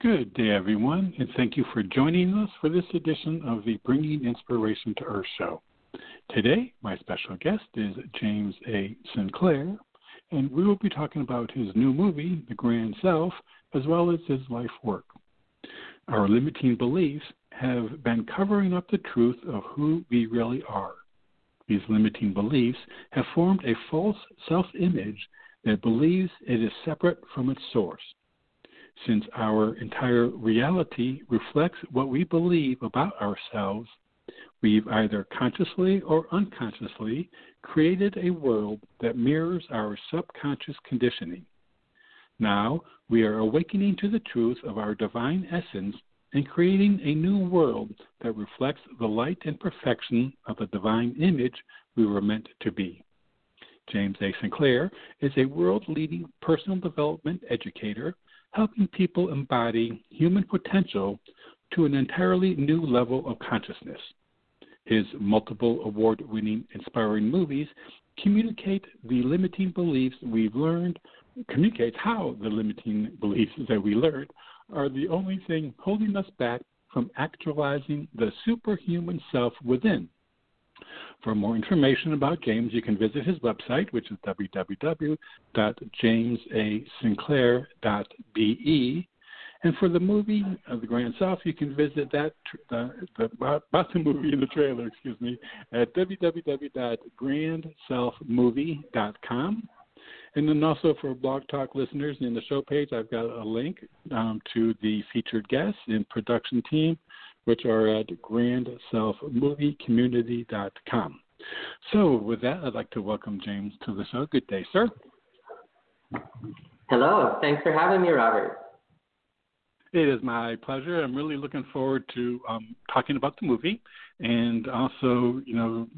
Good day, everyone, and thank you for joining us for this edition of the Bringing Inspiration to Earth show. Today, my special guest is James A. Sinclair, and we will be talking about his new movie, The Grand Self, as well as his life work. Our limiting beliefs have been covering up the truth of who we really are. These limiting beliefs have formed a false self-image that believes it is separate from its source. Since our entire reality reflects what we believe about ourselves, we've either consciously or unconsciously created a world that mirrors our subconscious conditioning. Now we are awakening to the truth of our divine essence and creating a new world that reflects the light and perfection of the divine image we were meant to be. James A. Sinclair is a world-leading personal development educator, helping people embody human potential to an entirely new level of consciousness. His multiple award-winning inspiring movies communicate how the limiting beliefs that we learned are the only thing holding us back from actualizing the superhuman self within. For more information about James, you can visit his website, which is www.jamesasinclair.be. And for the movie, The Grand Self, you can visit at www.grandselfmoviecommunity.com. And then also for Blog Talk listeners in the show page, I've got a link to the featured guests and production team, which are at grandselfmoviecommunity.com. So with that, I'd like to welcome James to the show. Good day, sir. Hello. Thanks for having me, Robert. It is my pleasure. I'm really looking forward to talking about the movie and also, you know,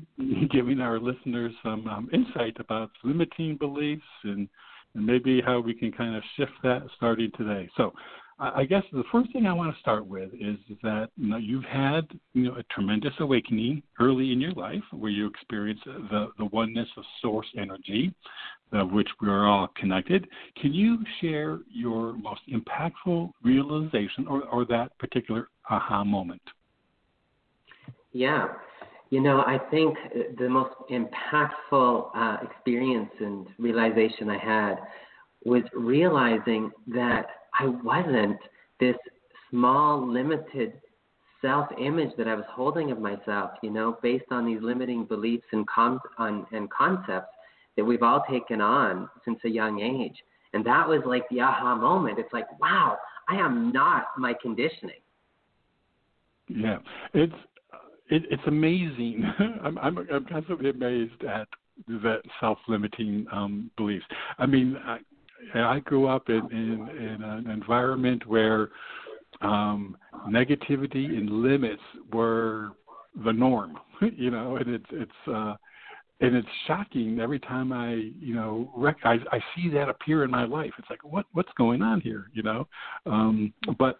giving our listeners some insight about limiting beliefs and maybe how we can kind of shift that starting today. So I guess the first thing I want to start with is that, you know, you've had, you know, a tremendous awakening early in your life where you experience the oneness of source energy, of which we are all connected. Can you share your most impactful realization or that particular aha moment? Yeah. You know, I think the most impactful experience and realization I had was realizing that I wasn't this small, limited self-image that I was holding of myself, you know, based on these limiting beliefs and concepts that we've all taken on since a young age. And that was like the aha moment. It's like, wow, I am not my conditioning. Yeah, it's amazing. I'm constantly amazed at that self-limiting beliefs. I mean, I grew up in an environment where negativity and limits were the norm, you know, and it's shocking every time I see that appear in my life. It's like, what's going on here, you know? But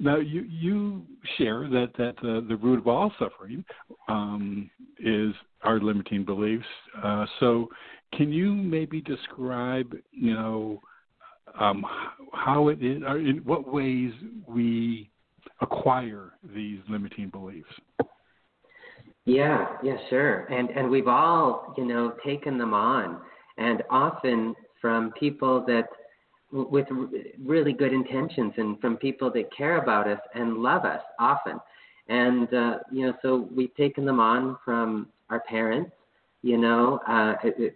now you share that the root of all suffering is our limiting beliefs. So can you maybe describe, you know, how it is, or in what ways we acquire these limiting beliefs? Yeah, sure. And we've all, you know, taken them on, and often from people with really good intentions and from people that care about us and love us often. And, you know, so we've taken them on from our parents. You know,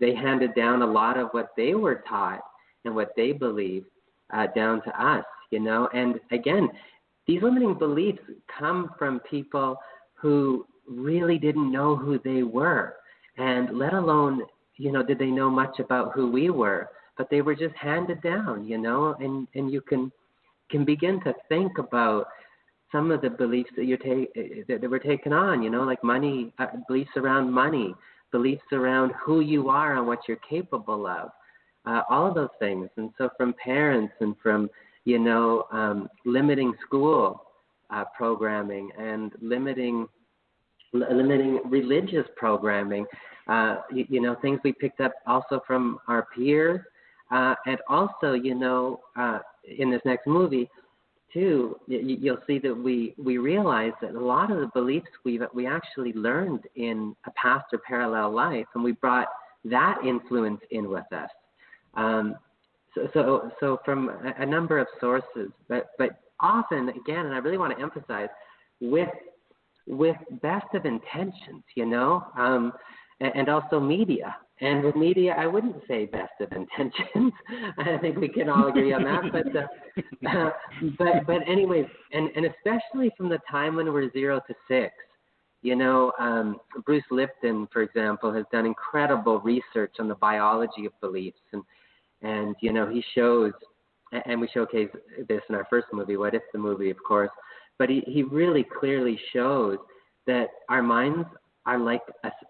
they handed down a lot of what they were taught and what they believed down to us, you know. And again, these limiting beliefs come from people who really didn't know who they were, and let alone, you know, did they know much about who we were, but they were just handed down, you know, and you can begin to think about some of the beliefs that that were taken on, you know, like money, beliefs around money, beliefs around who you are and what you're capable of, all of those things. And so from parents and from, you know, limiting school programming and limiting religious programming, you know, things we picked up also from our peers. And also, you know, in this next movie, too, you'll see that we realize that a lot of the beliefs we actually learned in a past or parallel life, and we brought that influence in with us. So from a number of sources, but often, again, and I really want to emphasize, with best of intentions, you know, and also media. And with media, I wouldn't say best of intentions. I think we can all agree on that. But anyways, and especially from the time when we're 0 to 6, you know, Bruce Lipton, for example, has done incredible research on the biology of beliefs, and you know, he shows, and we showcase this in our first movie, What If the movie, of course. But he really clearly shows that our minds are like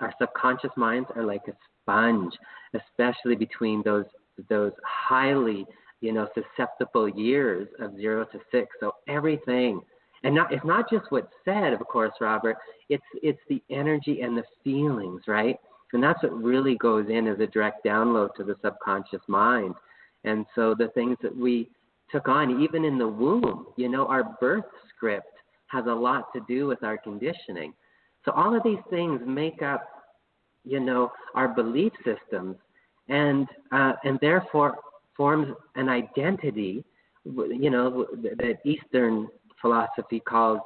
our subconscious minds are like a sponge, especially between those highly, you know, susceptible years of 0 to 6. So everything, and it's not just what's said, of course, Robert. It's the energy and the feelings, right? And that's what really goes in as a direct download to the subconscious mind. And so the things that we took on, even in the womb, you know, our birth script has a lot to do with our conditioning. So all of these things make up, you know, our belief systems, and therefore forms an identity, you know, that Eastern philosophy calls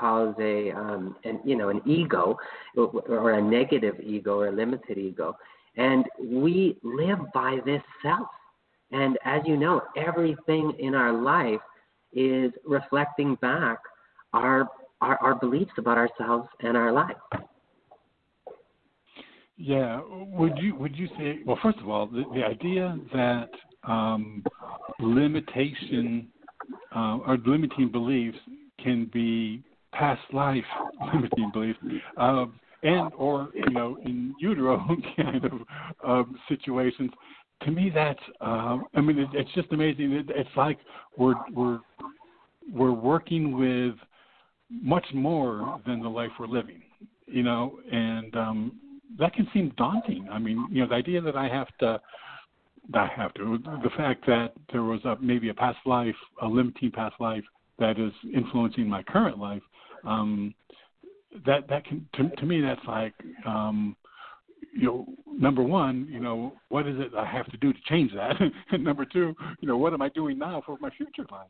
a, you know, an ego, or a negative ego, or a limited ego. And we live by this self. And as you know, everything in our life is reflecting back our beliefs about ourselves and our life. Yeah. Would you say, well, first of all, the idea that limitation or limiting beliefs can be past life limiting beliefs, and or, you know, in utero kind of situations. To me, that's I mean, it's just amazing. It's like we're working with much more than the life we're living, you know, and that can seem daunting. I mean, you know, the idea that the fact that there was maybe a past life, a limiting past life that is influencing my current life, that can, to me, that's like, you know, number one, you know, what is it I have to do to change that? And number two, you know, what am I doing now for my future life?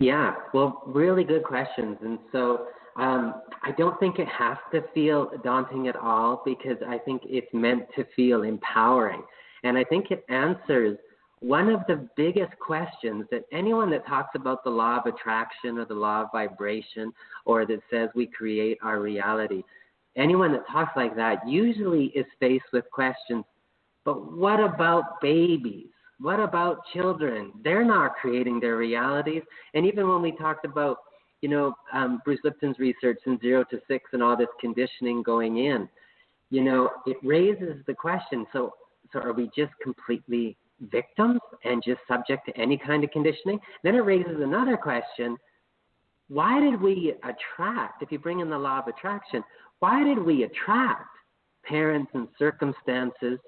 Yeah, well, really good questions. And so I don't think it has to feel daunting at all, because I think it's meant to feel empowering. And I think it answers one of the biggest questions that anyone that talks about the law of attraction or the law of vibration, or that says we create our reality, anyone that talks like that usually is faced with questions, but what about babies? What about children? They're not creating their realities. And even when we talked about, you know, Bruce Lipton's research in 0 to 6 and all this conditioning going in, you know, it raises the question, so are we just completely victims and just subject to any kind of conditioning? Then it raises another question. Why did we attract, if you bring in the law of attraction, why did we attract parents and circumstances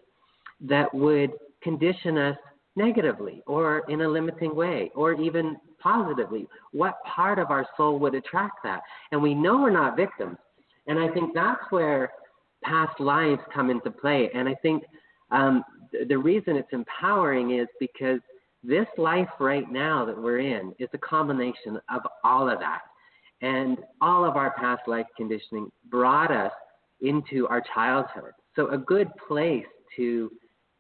that would condition us negatively, or in a limiting way, or even positively? What part of our soul would attract that? And we know we're not victims. And I think that's where past lives come into play. And I think the reason it's empowering is because this life right now that we're in is a combination of all of that. And all of our past life conditioning brought us into our childhood. So a good place to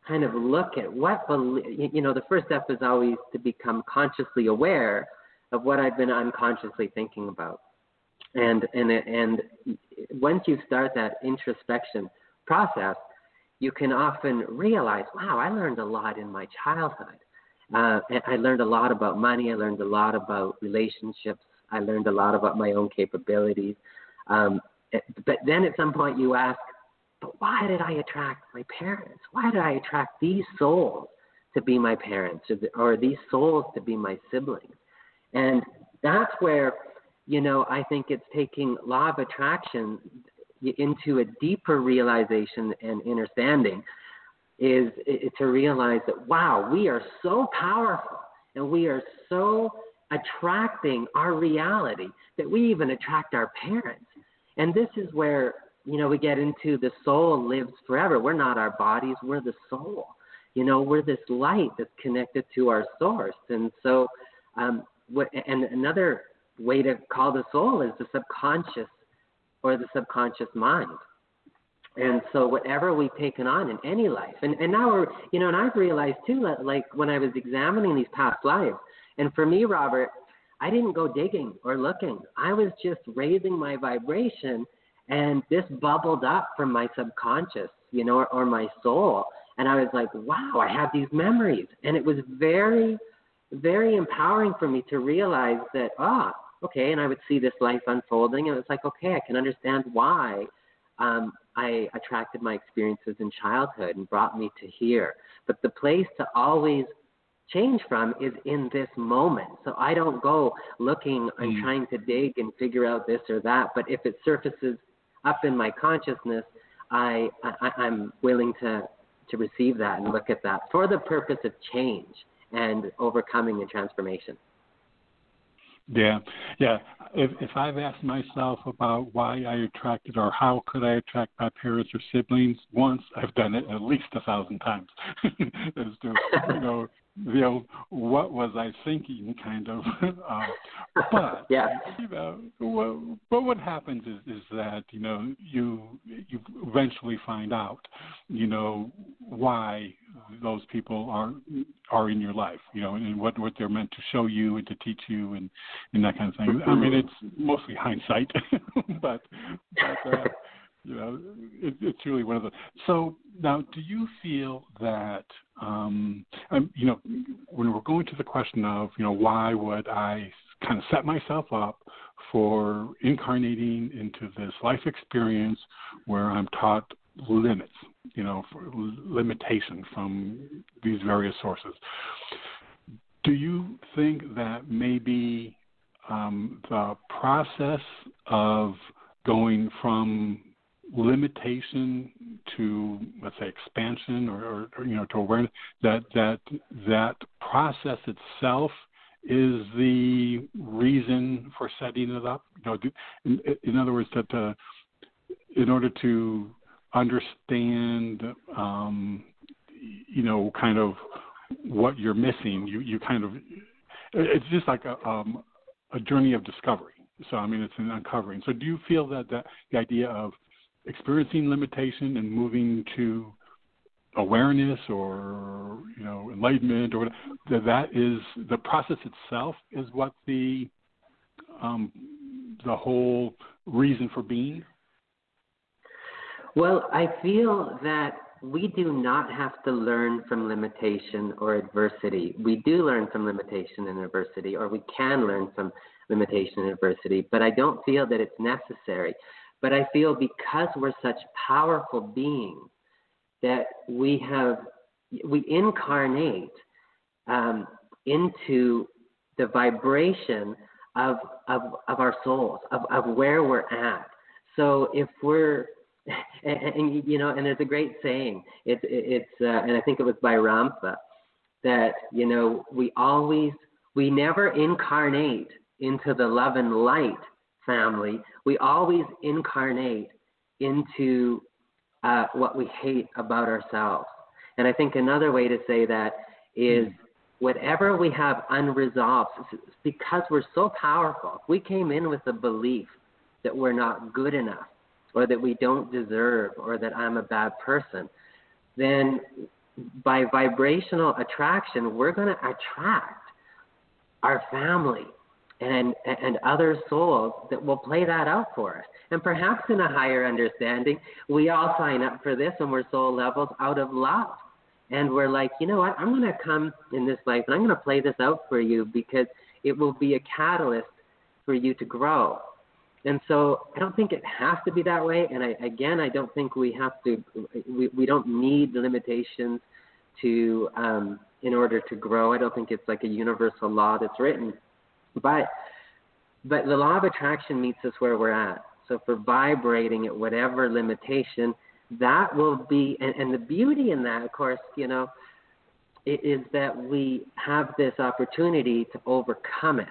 kind of look at what, you know, the first step is always to become consciously aware of what I've been unconsciously thinking about. And once you start that introspection process, you can often realize, wow, I learned a lot in my childhood. I learned a lot about money. I learned a lot about relationships. I learned a lot about my own capabilities. But then at some point you ask, but why did I attract my parents? Why did I attract these souls to be my parents or these souls to be my siblings? And that's where, you know, I think it's taking law of attraction into a deeper realization and understanding is to realize that, wow, we are so powerful and we are so attracting our reality that we even attract our parents. And this is where, you know, we get into the soul lives forever. We're not our bodies, we're the soul. You know, we're this light that's connected to our source. And so, and another way to call the soul is the subconscious or the subconscious mind. And so whatever we've taken on in any life, and now we're, you know, and I've realized too, like when I was examining these past lives, and for me, Robert, I didn't go digging or looking. I was just raising my vibration, and this bubbled up from my subconscious, you know, or my soul. And I was like, wow, I have these memories. And it was very, very empowering for me to realize that, okay, and I would see this life unfolding, and it's like, okay, I can understand why I attracted my experiences in childhood and brought me to here. But the place to always change from is in this moment. So I don't go looking and trying to dig and figure out this or that, but if it surfaces up in my consciousness, I'm willing to receive that and look at that for the purpose of change and overcoming and transformation. Yeah. If I've asked myself about why I attracted or how could I attract my parents or siblings once, I've done it at least 1,000 times. As to, you know, the old, what was I thinking kind of. But, yeah. You know, what happens is that, you know, you eventually find out, you know, why those people are in your life, you know, and what they're meant to show you and to teach you and that kind of thing. I mean, it's mostly hindsight, but you know, it's really one of those. So now, do you feel that, you know, when we're going to the question of, you know, why would I kind of set myself up for incarnating into this life experience where I'm taught limits, you know, limitation from these various sources? Do you think that maybe the process of going from limitation to, let's say, expansion or you know, to awareness, that process itself is the reason for setting it up? You know, in other words, that in order to understand, you know, kind of what you're missing, you kind of, it's just like a journey of discovery. So, I mean, it's an uncovering. So do you feel that the idea of experiencing limitation and moving to awareness or, you know, enlightenment or whatever, that is the process itself is what the whole reason for being? Well, I feel that we do not have to learn from limitation or adversity. We do learn from limitation and adversity, or we can learn from limitation and adversity, but I don't feel that it's necessary. But I feel because we're such powerful beings that we incarnate into the vibration of our souls, of where we're at. So if we're, and you know, and there's a great saying, it's and I think it was by Ramtha, that, you know, we never incarnate into the love and light family. We always incarnate into what we hate about ourselves. And I think another way to say that is whatever we have unresolved, because we're so powerful, if we came in with a belief that we're not good enough, or that we don't deserve, or that I'm a bad person, then by vibrational attraction, we're going to attract our family and other souls that will play that out for us. And perhaps in a higher understanding, we all sign up for this and we're soul levels out of love And we're like, you know what, I'm going to come in this life and I'm going to play this out for you because it will be a catalyst for you to grow. And so I don't think it has to be that way. And I don't think we have to, we don't need the limitations to, in order to grow. I don't think it's like a universal law that's written, but the law of attraction meets us where we're at. So for vibrating at whatever limitation, that will be, and the beauty in that, of course, you know, it is that we have this opportunity to overcome it.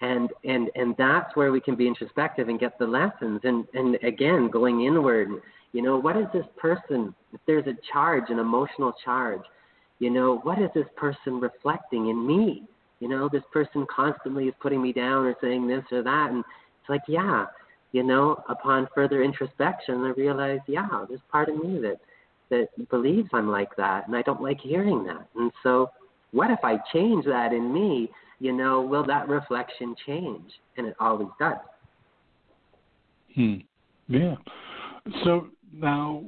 And that's where we can be introspective and get the lessons. And again, going inward, you know, what is this person, if there's a charge, an emotional charge, you know, what is this person reflecting in me? You know, this person constantly is putting me down or saying this or that. And it's like, yeah, you know, upon further introspection, I realize, yeah, there's part of me that believes I'm like that. And I don't like hearing that. And so what if I change that in me? You know, will that reflection change? And it always does. Yeah. So now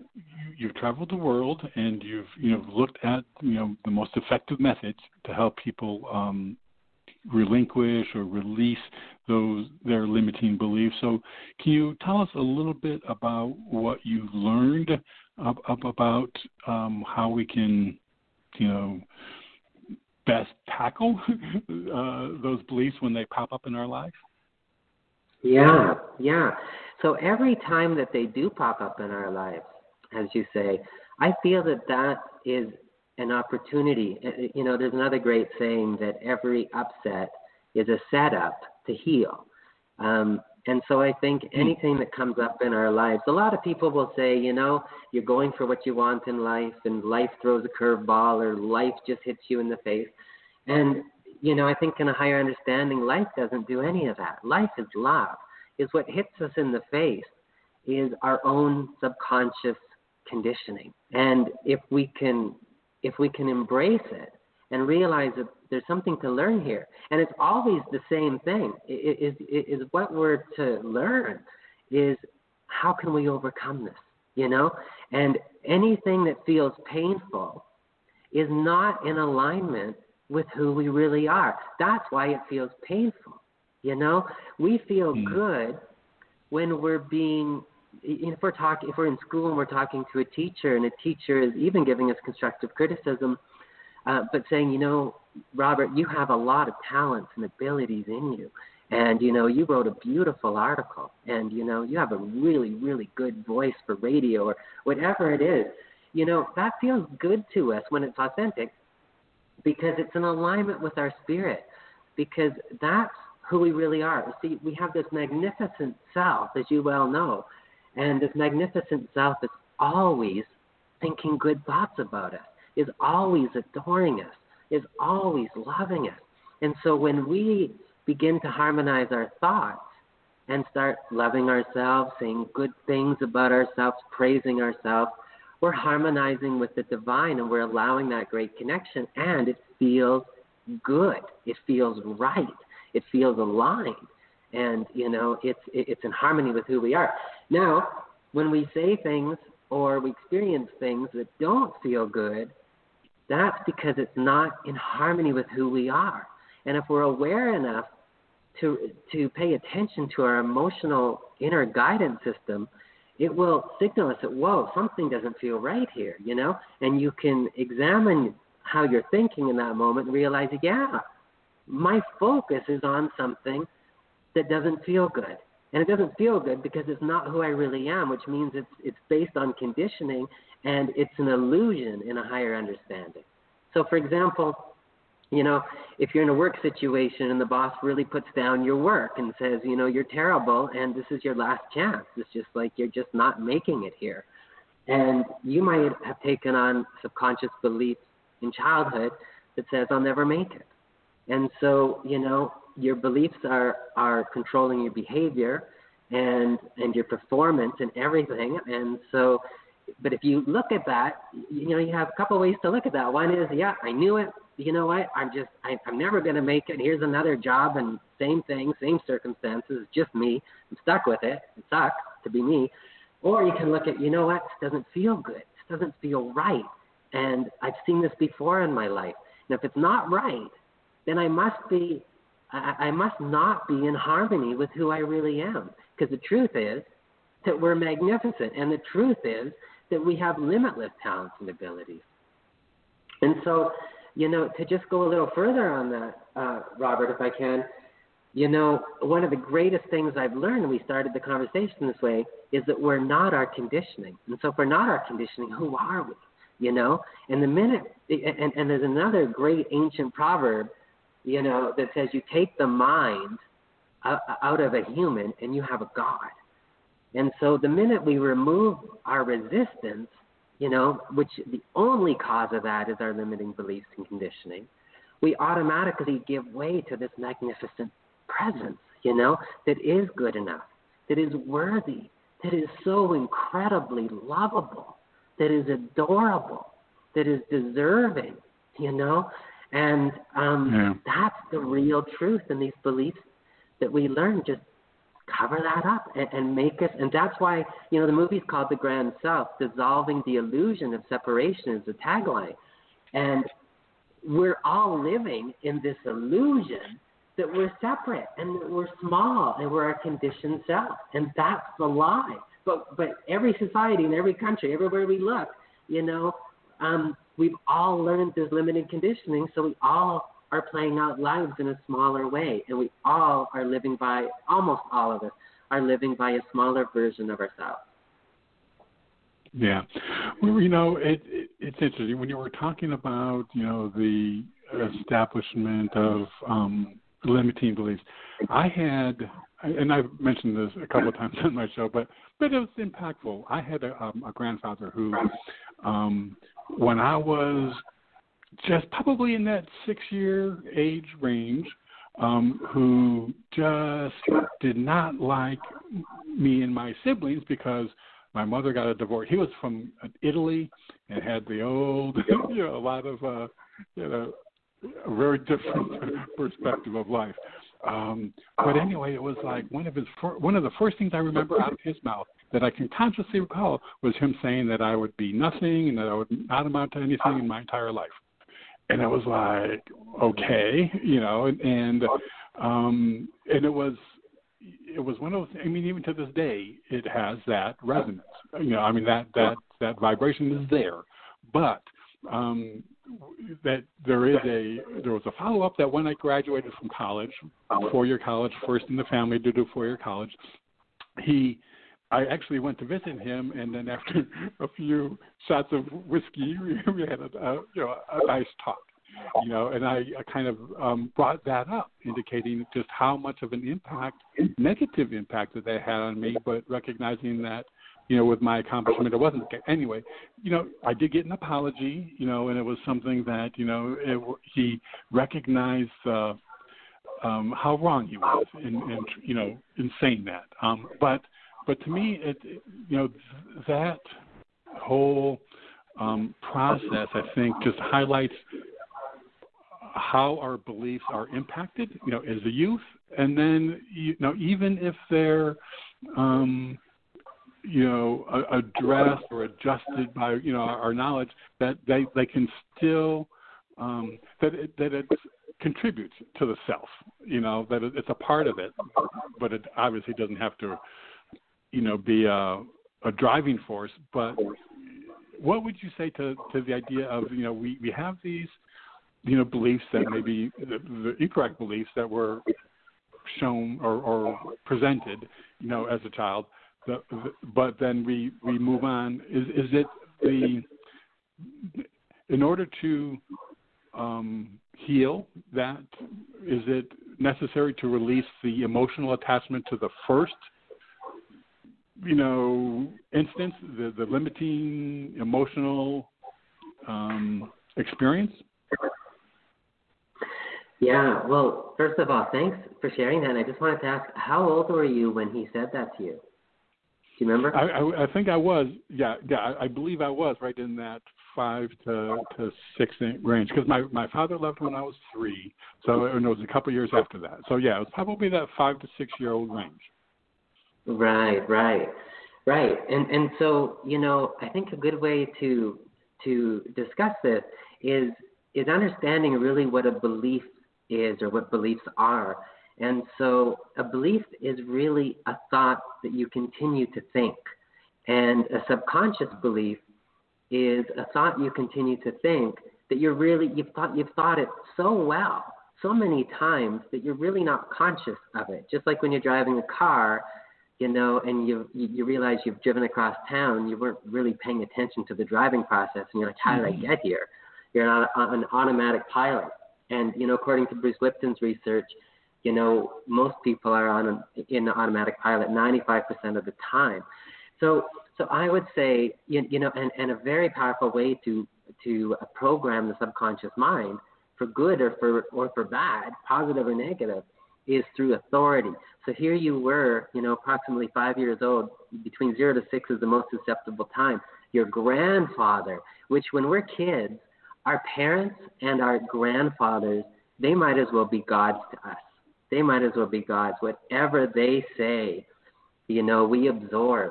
you've traveled the world and you've looked at, you know, the most effective methods to help people relinquish or release their limiting beliefs. So can you tell us a little bit about what you learned about how we can, you know, best tackle those beliefs when they pop up in our life? Yeah. So every time that they do pop up in our lives, as you say, I feel that is an opportunity. You know, there's another great saying that every upset is a setup to heal. And so I think anything that comes up in our lives, a lot of people will say, you know, you're going for what you want in life and life throws a curveball or life just hits you in the face. And, you know, I think in a higher understanding, life doesn't do any of that. Life is love. Is what hits us in the face is our own subconscious conditioning. And if we can embrace it and realize that there's something to learn here. And it's always the same thing. It is what we're to learn is how can we overcome this, you know? And anything that feels painful is not in alignment with who we really are. That's why it feels painful, you know? We feel good when we're being... If we're in school and we're talking to a teacher, and a teacher is even giving us constructive criticism, but saying, you know, Robert, you have a lot of talents and abilities in you, and you know, you wrote a beautiful article, and you know, you have a really, really good voice for radio or whatever it is. You know, that feels good to us when it's authentic, because it's in alignment with our spirit, because that's who we really are. See, we have this magnificent self, as you well know. And this magnificent self is always thinking good thoughts about us, is always adoring us, is always loving us. And so when we begin to harmonize our thoughts and start loving ourselves, saying good things about ourselves, praising ourselves, we're harmonizing with the divine and we're allowing that great connection. And it feels good. It feels right. It feels aligned. And, you know, it's in harmony with who we are. Now, when we say things or we experience things that don't feel good, that's because it's not in harmony with who we are. And if we're aware enough to pay attention to our emotional inner guidance system, it will signal us that, whoa, something doesn't feel right here, you know? And you can examine how you're thinking in that moment and realize, yeah, my focus is on something that doesn't feel good. And it doesn't feel good because it's not who I really am, which means it's based on conditioning and it's an illusion in a higher understanding. So for example, you know, if you're in a work situation and the boss really puts down your work and says, you know, you're terrible and this is your last chance. It's just like, you're just not making it here. And you might have taken on subconscious beliefs in childhood that says, I'll never make it. And so, you know, your beliefs are controlling your behavior and your performance and everything. And so, but if you look at that, you know, you have a couple ways to look at that. One is, yeah, I knew it. You know what? I'm never going to make it. Here's another job and same thing, same circumstances, just me. I'm stuck with it. It sucks to be me. Or you can look at, you know what? This doesn't feel good. This doesn't feel right. And I've seen this before in my life. And if it's not right, then I must not be in harmony with who I really am. Because the truth is that we're magnificent. And the truth is that we have limitless talents and abilities. And so, you know, to just go a little further on that, Robert, if I can, you know, one of the greatest things I've learned, and we started the conversation this way, is that we're not our conditioning. And so if we're not our conditioning, who are we? You know, and the minute, and there's another great ancient proverb, you know, that says you take the mind out of a human and you have a God. And so the minute we remove our resistance, you know, which the only cause of that is our limiting beliefs and conditioning, we automatically give way to this magnificent presence, you know, that is good enough, that is worthy, that is so incredibly lovable, that is adorable, that is deserving, you know? And that's the real truth. And these beliefs that we learn just cover that up and make us. And that's why, you know, the movie's called The Grand Self. Dissolving the illusion of separation is the tagline. And we're all living in this illusion that we're separate and that we're small and we're our conditioned self. And that's the lie. But every society and every country, everywhere we look, you know, we've all learned this limited conditioning, so we all are playing out lives in a smaller way, and we all are living by, almost all of us, are living by a smaller version of ourselves. Yeah. Well, you know, it's interesting. When you were talking about, you know, the establishment of limiting beliefs, I had, and I've mentioned this a couple of times on my show, but it was impactful. I had a grandfather who, when I was just probably in that 6-year age range, who just did not like me and my siblings because my mother got a divorce. He was from Italy and had the old, you know, a lot of, you know, a very different perspective of life. But anyway, it was like one of the first things I remember out of his mouth that I can consciously recall was him saying that I would be nothing and that I would not amount to anything in my entire life. And I was like, okay, you know, and it was one of those. I mean, even to this day, it has that resonance. You know, I mean that vibration is there, but. That there was a follow-up that when I graduated from college, 4-year college, first in the family to do 4-year college, I actually went to visit him, and then after a few shots of whiskey, we had a nice talk, you know, and I kind of brought that up, indicating just how much of an impact, negative impact that they had on me, but recognizing that, you know, with my accomplishment, it wasn't. Anyway, you know, I did get an apology, you know, and it was something that, you know, he recognized how wrong he was in you know, in saying that. But to me, it, you know, that whole process, I think, just highlights how our beliefs are impacted, you know, as a youth. And then, you know, even if they're you know, addressed or adjusted by, you know, our knowledge, that they can still, that it contributes to the self, you know, that it's a part of it, but it obviously doesn't have to, you know, be a driving force. But what would you say to the idea of, you know, we have these, you know, beliefs that maybe the incorrect beliefs that were shown or presented, you know, as a child, but then we move on. Is it in order to heal that, is it necessary to release the emotional attachment to the first, you know, instance, the limiting emotional experience? Yeah, well, first of all, thanks for sharing that. And I just wanted to ask, how old were you when he said that to you? Do you remember? I think I was, yeah. I believe I was right in that 5 to 6 range because my father left when I was 3, so and it was a couple of years after that. So yeah, it was probably that 5 to 6 year old range. Right. And so, you know, I think a good way to to discuss this is understanding really what a belief is or what beliefs are. And so a belief is really a thought that you continue to think. And a subconscious belief is a thought you continue to think that you've thought it so well, so many times that you're really not conscious of it. Just like when you're driving a car, you know, and you realize you've driven across town, you weren't really paying attention to the driving process, and you're like, how did I get here? You're on an automatic pilot. And, you know, according to Bruce Lipton's research, you know, most people are in the automatic pilot 95% of the time. So I would say, you know, and a very powerful way to program the subconscious mind for good or for bad, positive or negative, is through authority. So here you were, you know, approximately 5 years old, between 0 to 6 is the most susceptible time. Your grandfather, which when we're kids, our parents and our grandfathers, they might as well be gods to us. They might as well be gods. Whatever they say, you know, we absorb.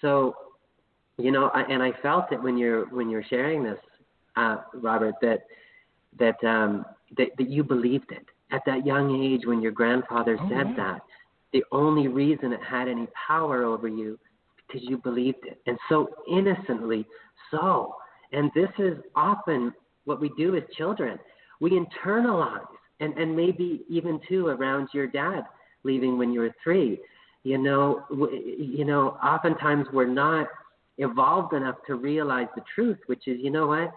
So, you know, I felt it when you're sharing this, Robert, that you believed it at that young age when your grandfather said that. The only reason it had any power over you is because you believed it, and so innocently so. And this is often what we do as children. We internalize, and maybe even too around your dad leaving when you were 3. You know, oftentimes we're not evolved enough to realize the truth, which is, you know what,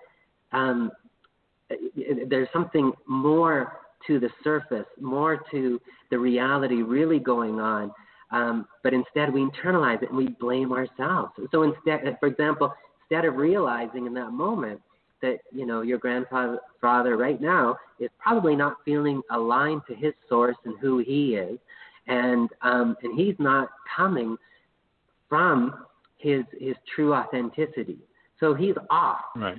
there's something more to the surface, more to the reality really going on. But instead we internalize it and we blame ourselves. So instead, for example, instead of realizing in that moment that, you know, your grandfather right now is probably not feeling aligned to his source and who he is. And he's not coming from his true authenticity. So he's off. Right.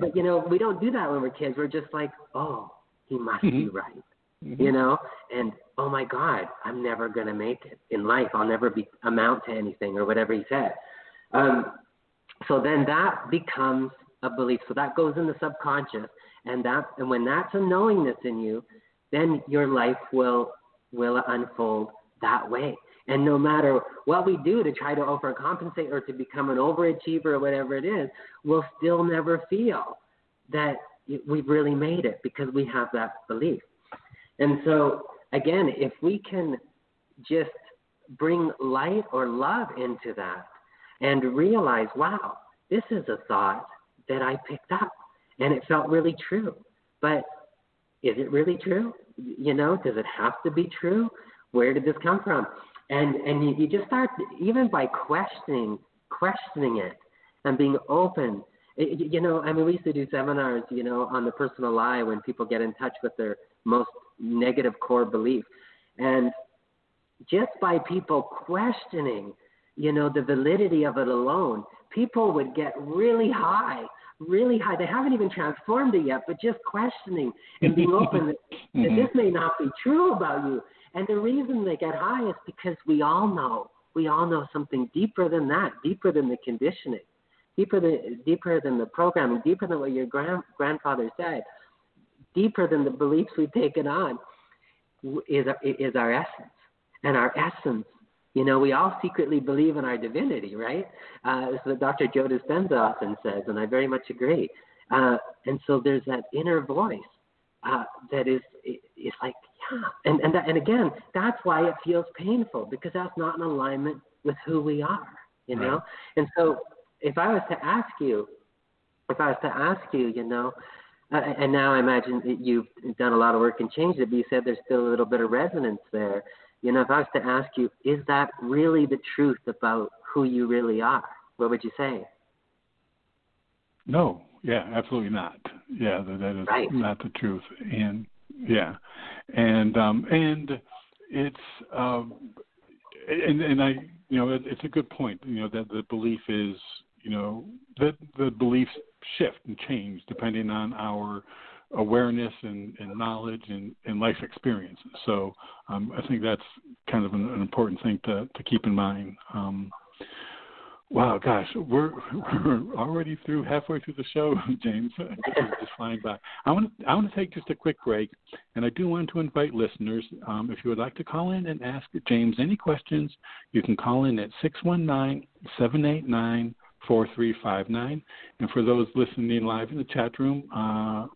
But, you know, we don't do that when we're kids. We're just like, oh, he must be right, you know? And, oh, my God, I'm never going to make it in life. I'll never amount to anything or whatever he said. So then that becomes a belief. So that goes in the subconscious. And when that's a knowingness in you, then your life will unfold that way. And no matter what we do to try to overcompensate or to become an overachiever or whatever it is, we'll still never feel that we've really made it because we have that belief. And so, again, if we can just bring light or love into that and realize, wow, this is a thought that I picked up and it felt really true. But is it really true? You know, does it have to be true? Where did this come from? And you just start, even by questioning it and being open. You know, I mean, we used to do seminars, you know, on the personal lie when people get in touch with their most negative core belief. And just by people questioning, you know, the validity of it alone, people would get really high. They haven't even transformed it yet, but just questioning and being open that this may not be true about you. And the reason they get high is because we all know something deeper than that, deeper than the conditioning, deeper than the programming, deeper than what your grandfather said, deeper than the beliefs we've taken on is our essence. And our essence, you know, we all secretly believe in our divinity, right? This is what Dr. Joe Dispenza often says, and I very much agree. And so there's that inner voice that is like, yeah. And again, that's why it feels painful, because that's not in alignment with who we are, you know? Right. And so if I was to ask you, you know, and now I imagine that you've done a lot of work and changed it, but you said there's still a little bit of resonance there. You know, if I was to ask you, is that really the truth about who you really are? What would you say? No, yeah, absolutely not. Yeah, that is right. Not the truth. And yeah, and it's and I, you know, it's a good point. You know, that the belief is, you know, that the beliefs shift and change depending on our awareness and knowledge and life experiences. So I think that's kind of an important thing to keep in mind. Wow, gosh, we're already halfway through the show, James. Just flying by. I want to take just a quick break, and I do want to invite listeners, if you would like to call in and ask James any questions, you can call in at 619-789-4359. And for those listening live in the chat room,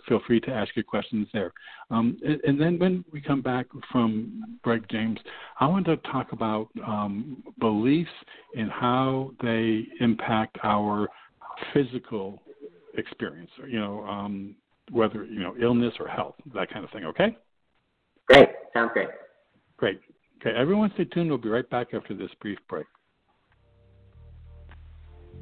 feel free to ask your questions there. And then when we come back from break, James, I want to talk about beliefs and how they impact our physical experience, whether, illness or health, that kind of thing. Okay? Great. Sounds great. Great. Okay. Everyone stay tuned. We'll be right back after this brief break.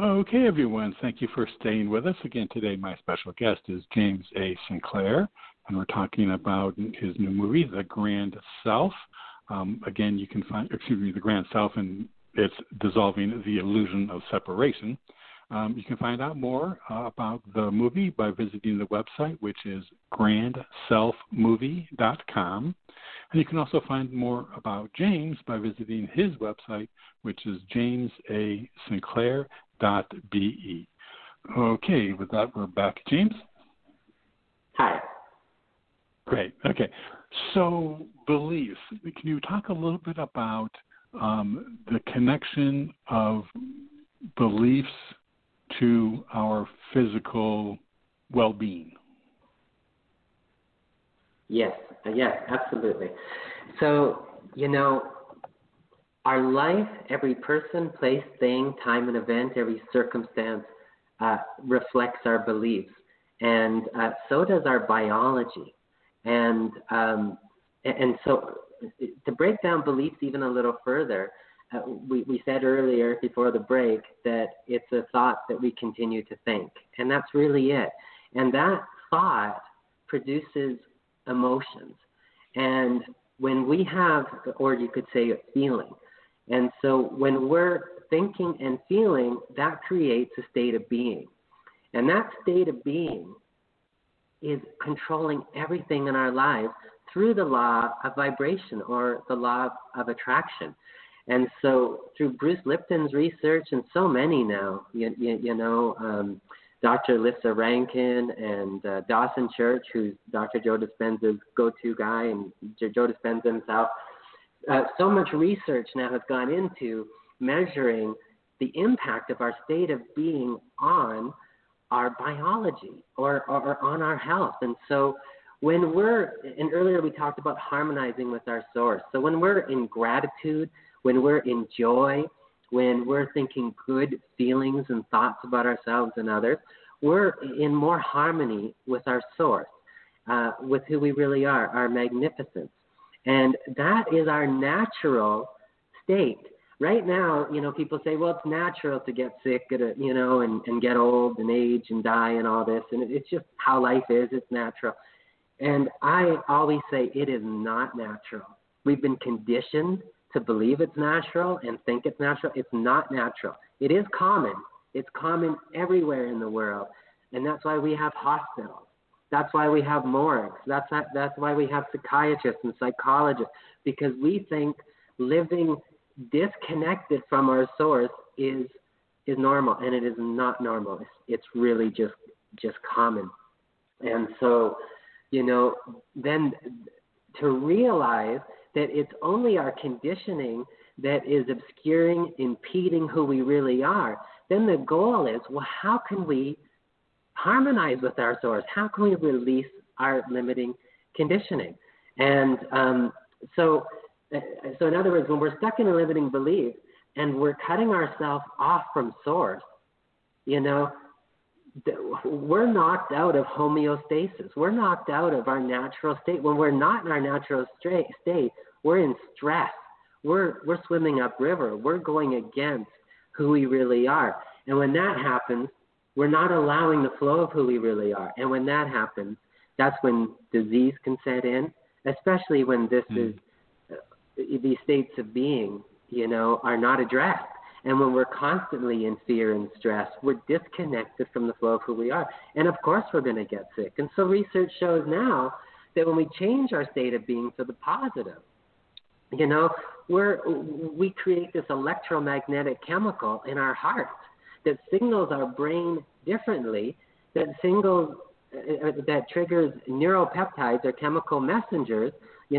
Okay, everyone, thank you for staying with us. Again, today my special guest is James A. Sinclair, and we're talking about his new movie, The Grand Self. Again, you can find, The Grand Self, and it's Dissolving the Illusion of Separation. You can find out more about the movie by visiting the website, which is grandselfmoviecommunity.com. And you can also find more about James by visiting his website, which is jamesasinclair.be. Okay, with that, we're back. James? Hi. Great. Okay. So, beliefs. Can you talk a little bit about the connection of beliefs to our physical well-being? Yes, absolutely. So, our life, every person, place, thing, time, and event, every circumstance reflects our beliefs. And so does our biology. And so to break down beliefs even a little further, we said earlier before the break that it's a thought that we continue to think. And that's really it. And that thought produces emotions. And when we have, or you could say a feeling. And so when we're thinking and feeling, that creates a state of being. And that state of being is controlling everything in our lives through the law of vibration or the law of attraction. And so through Bruce Lipton's research and so many now, Dr. Lisa Rankin and Dawson Church, who's Dr. Joe Dispenza's go-to guy, and Joe Dispenza himself. So much research now has gone into measuring the impact of our state of being on our biology or on our health. And so when earlier we talked about harmonizing with our source. So when we're in gratitude, when we're in joy, when we're thinking good feelings and thoughts about ourselves and others, we're in more harmony with our source, with who we really are, our magnificence. And that is our natural state. Right now, people say, well, it's natural to get sick, and get old and age and die and all this. And it's just how life is. It's natural. And I always say it is not natural. We've been conditioned to believe it's natural and think it's natural. It's not natural. It is common. It's common everywhere in the world. And that's why we have hospitals. That's why we have morgues. That's why we have psychiatrists and psychologists, because we think living disconnected from our source is normal, and it is not normal. It's really just common. And so, then to realize that it's only our conditioning that is obscuring, impeding who we really are, then the goal is, well, how can we harmonize with our source? How can we release our limiting conditioning? And so in other words, when we're stuck in a limiting belief and we're cutting ourselves off from source, we're knocked out of homeostasis. We're knocked out of our natural state. When we're not in our natural state, we're in stress. We're swimming upriver. We're going against who we really are. And when that happens, we're not allowing the flow of who we really are. And when that happens, that's when disease can set in, especially when these states of being, are not addressed. And when we're constantly in fear and stress, we're disconnected from the flow of who we are. And of course, we're going to get sick. And so research shows now that when we change our state of being to the positive, we create this electromagnetic chemical in our heart that signals our brain differently, that triggers neuropeptides or chemical messengers.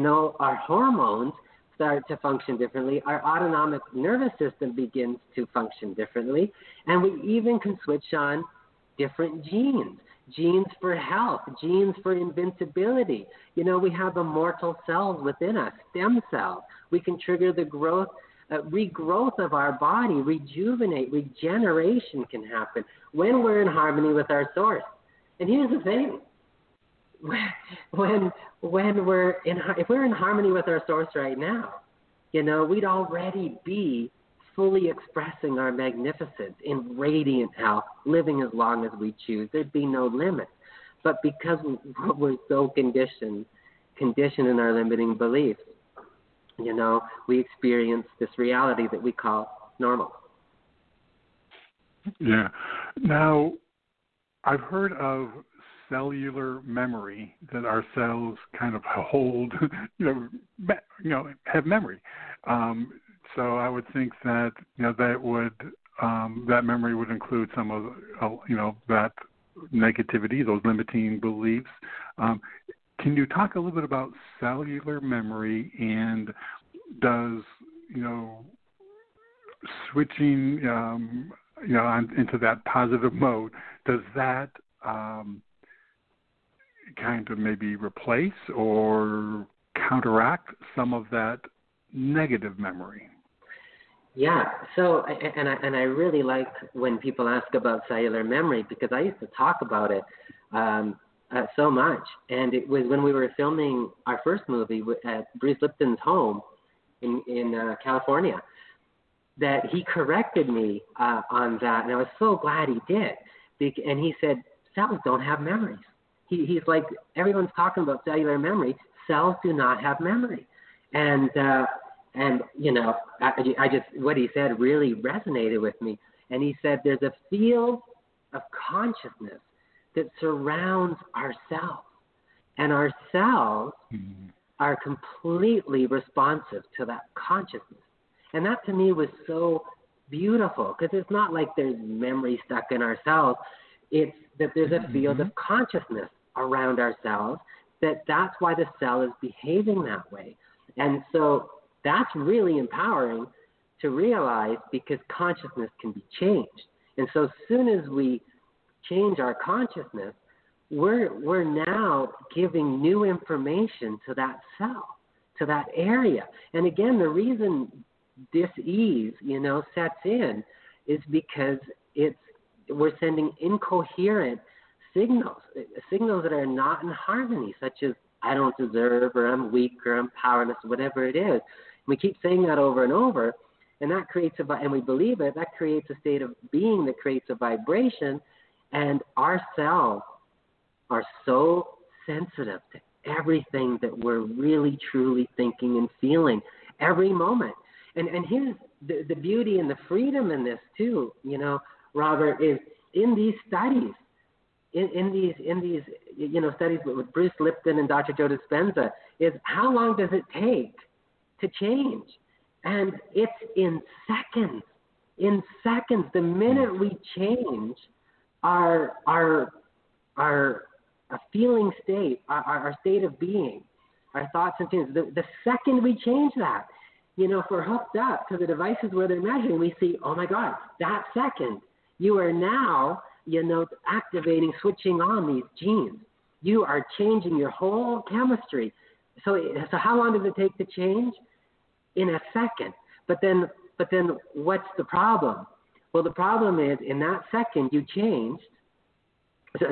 Our hormones start to function differently. Our autonomic nervous system begins to function differently. And we even can switch on different genes for health, genes for invincibility. We have immortal cells within us, stem cells. We can trigger the growth, regrowth of our body, rejuvenate, regeneration can happen when we're in harmony with our source. And here's the thing. If we're in harmony with our source right now, we'd already be fully expressing our magnificence in radiant health, living as long as we choose. There'd be no limit. But because we're so conditioned in our limiting beliefs, we experience this reality that we call normal. Yeah. Now, I've heard of cellular memory, that our cells kind of hold, have memory. So I would think that that memory would include some of that negativity, those limiting beliefs. Can you talk a little bit about cellular memory, and does switching into that positive mode, does that kind of maybe replace or counteract some of that negative memory? Yeah. So, and I really like when people ask about cellular memory, because I used to talk about it so much. And it was when we were filming our first movie at Bruce Lipton's home in California that he corrected me on that. And I was so glad he did. And he said, cells don't have memories. He's like, everyone's talking about cellular memory. Cells do not have memory. And what he said really resonated with me. And he said, there's a field of consciousness that surrounds ourselves, and our cells are completely responsive to that consciousness. And that to me was so beautiful, because it's not like there's memory stuck in our cells. It's that there's a field of consciousness around ourselves, that's why the cell is behaving that way. And so that's really empowering to realize, because consciousness can be changed. And so as soon as we change our consciousness, we're now giving new information to that cell, to that area. And again, the reason dis-ease, sets in is because we're sending incoherent signals that are not in harmony, such as I don't deserve, or I'm weak, or I'm powerless, whatever it is. We keep saying that over and over, and that creates and we believe it. That creates a state of being that creates a vibration, and our cells are so sensitive to everything that we're really, truly thinking and feeling every moment. And here's the beauty and the freedom in this too, Robert, is in these studies, in these studies with Bruce Lipton and Dr. Joe Dispenza is how long does it take to change? And it's in seconds. In seconds, the minute we change our feeling state, our state of being, our thoughts and feelings, the second we change that, if we're hooked up to the devices where they're measuring, we see, oh my God, that second, you are now, activating, switching on these genes. You are changing your whole chemistry. So how long does it take to change? In a second. But then what's the problem? Well, the problem is in that second you changed.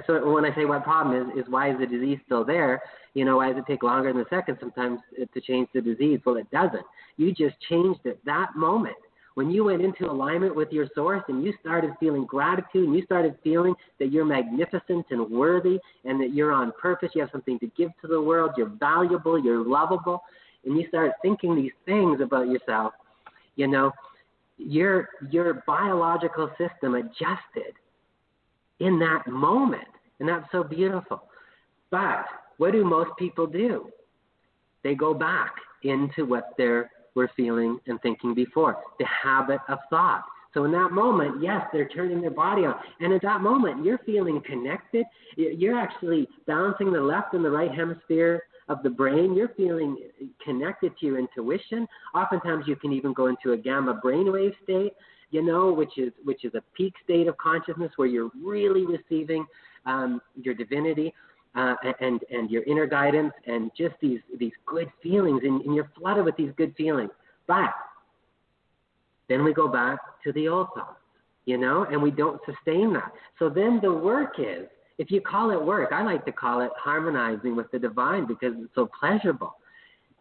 So when I say what problem is why is the disease still there? Why does it take longer than a second sometimes to change the disease? Well, it doesn't. You just changed at that moment. When you went into alignment with your source and you started feeling gratitude and you started feeling that you're magnificent and worthy and that you're on purpose, you have something to give to the world, you're valuable, you're lovable, and you start thinking these things about yourself, your biological system adjusted in that moment. And that's so beautiful. But what do most people do? They go back into what we're feeling and thinking before, the habit of thought. So in that moment, yes, they're turning their body on. And at that moment, you're feeling connected. You're actually balancing the left and the right hemisphere of the brain. You're feeling connected to your intuition. Oftentimes, you can even go into a gamma brainwave state, which is a peak state of consciousness where you're really receiving your divinity and your inner guidance and just these good feelings, and you're flooded with these good feelings. But then we go back to the old thoughts, and we don't sustain that. So then the work is, if you call it work, I like to call it harmonizing with the divine because it's so pleasurable,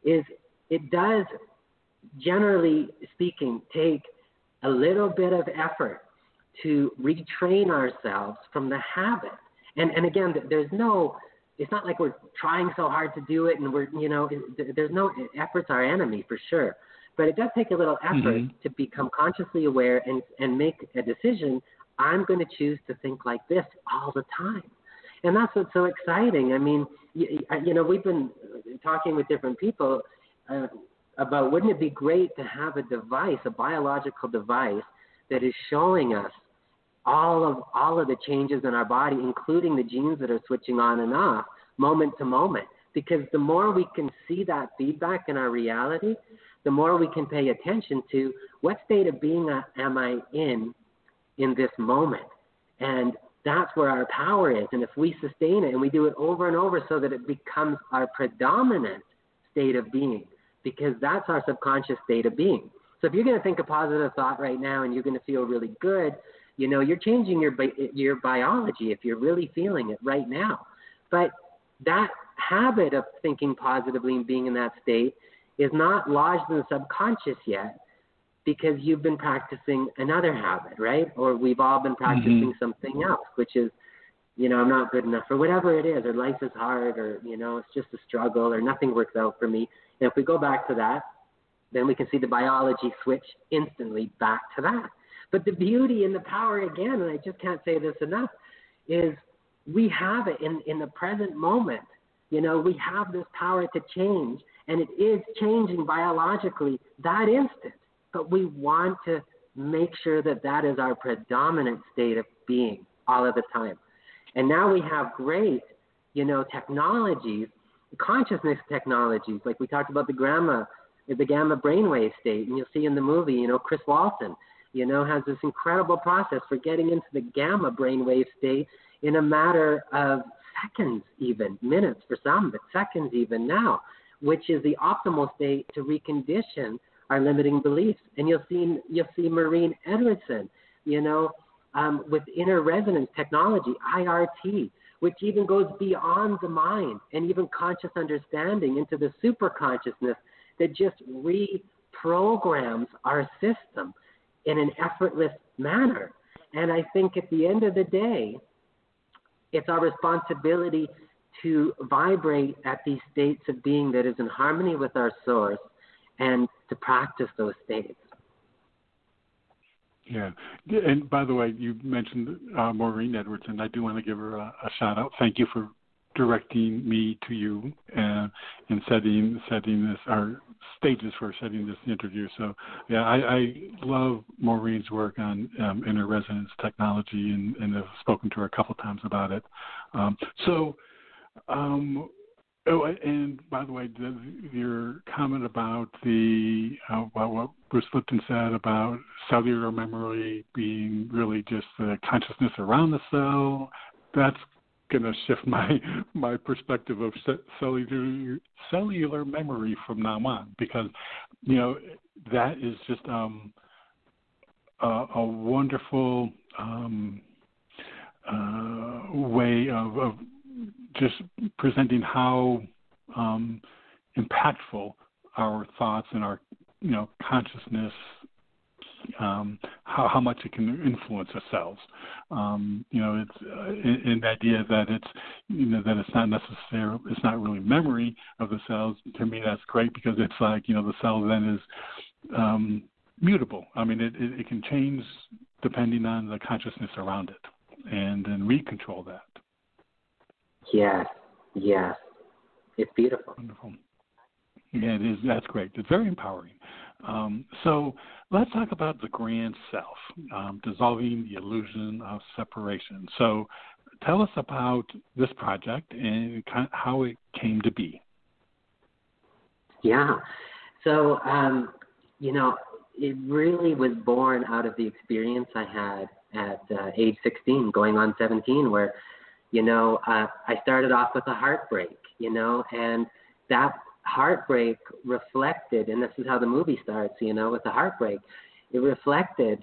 is it does, generally speaking, take a little bit of effort to retrain ourselves from the habit. And again, it's not like we're trying so hard to do it and there's no effort's our enemy for sure. But it does take a little effort to become consciously aware and make a decision. I'm going to choose to think like this all the time. And that's what's so exciting. I mean, we've been talking with different people about wouldn't it be great to have a device, a biological device that is showing us all of the changes in our body, including the genes that are switching on and off moment to moment. Because the more we can see that feedback in our reality, the more we can pay attention to what state of being am I in this moment. And that's where our power is. And if we sustain it and we do it over and over so that it becomes our predominant state of being, because that's our subconscious state of being. So if you're going to think a positive thought right now and you're going to feel really good, you're changing your biology if you're really feeling it right now. But that habit of thinking positively and being in that state is not lodged in the subconscious yet because you've been practicing another habit, right? Or we've all been practicing something else, which is, I'm not good enough or whatever it is, or life is hard or, it's just a struggle or nothing works out for me. And if we go back to that, then we can see the biology switch instantly back to that. But the beauty and the power, again, and I just can't say this enough, is we have it in the present moment. We have this power to change, and it is changing biologically that instant. But we want to make sure that is our predominant state of being all of the time. And now we have great, technologies, consciousness technologies, like we talked about the gamma brainwave state, and you'll see in the movie, Chris Walton, has this incredible process for getting into the gamma brainwave state in a matter of seconds even, minutes for some, but seconds even now, which is the optimal state to recondition our limiting beliefs. And you'll see Maureen Edwardson, with inner resonance technology, IRT, which even goes beyond the mind and even conscious understanding into the super consciousness that just reprograms our system in an effortless manner. And I think at the end of the day, it's our responsibility to vibrate at these states of being that is in harmony with our source and to practice those states. Yeah. And by the way, you mentioned Maureen Edwardson. I do want to give her a shout out. Thank you for directing me to you and setting this, or stages for setting this interview. So yeah, I love Maureen's work on inner resonance technology, and I've spoken to her a couple times about it. Oh, and by the way, your comment about what Bruce Lipton said about cellular memory being really just the consciousness around the cell, that's going to shift my perspective of cellular memory from now on, because, you know, that is just a wonderful way of just presenting how impactful our thoughts and our, you know, consciousness, how much it can influence ourselves. You know, it's in the idea that it's, you know, that it's not necessarily, it's not really memory of the cells. To me, that's great, because it's like, you know, the cell then is mutable. I mean, it can change depending on the consciousness around it, and then we control that. Yes, yes. It's beautiful. Wonderful. Yeah, it is. That's great. It's very empowering. So let's talk about the grand self, dissolving the illusion of separation. So tell us about this project and how it came to be. Yeah. So, you know, it really was born out of the experience I had at age 16, going on 17, where, you know, I started off with a heartbreak, you know, and that heartbreak reflected, and this is how the movie starts, you know, with the heartbreak. It reflected,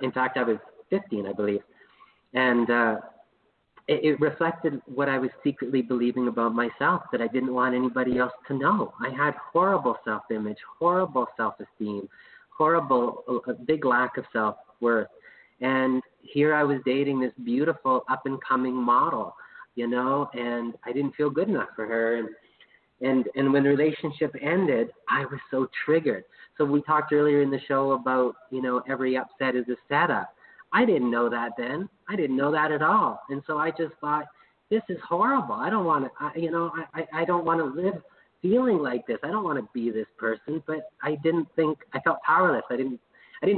in fact, I was 15, I believe, and it reflected what I was secretly believing about myself, that I didn't want anybody else to know. I had horrible self-image, horrible self-esteem, horrible, a big lack of self-worth. And here I was dating this beautiful up-and-coming model, you know, and I didn't feel good enough for her. And when the relationship ended, I was so triggered. So we talked earlier in the show about, you know, every upset is a setup. I didn't know that then. I didn't know that at all. And so I just thought, this is horrible. I don't want to, you know, I don't want to live feeling like this. I don't want to be this person. But I didn't think, I felt powerless. I didn't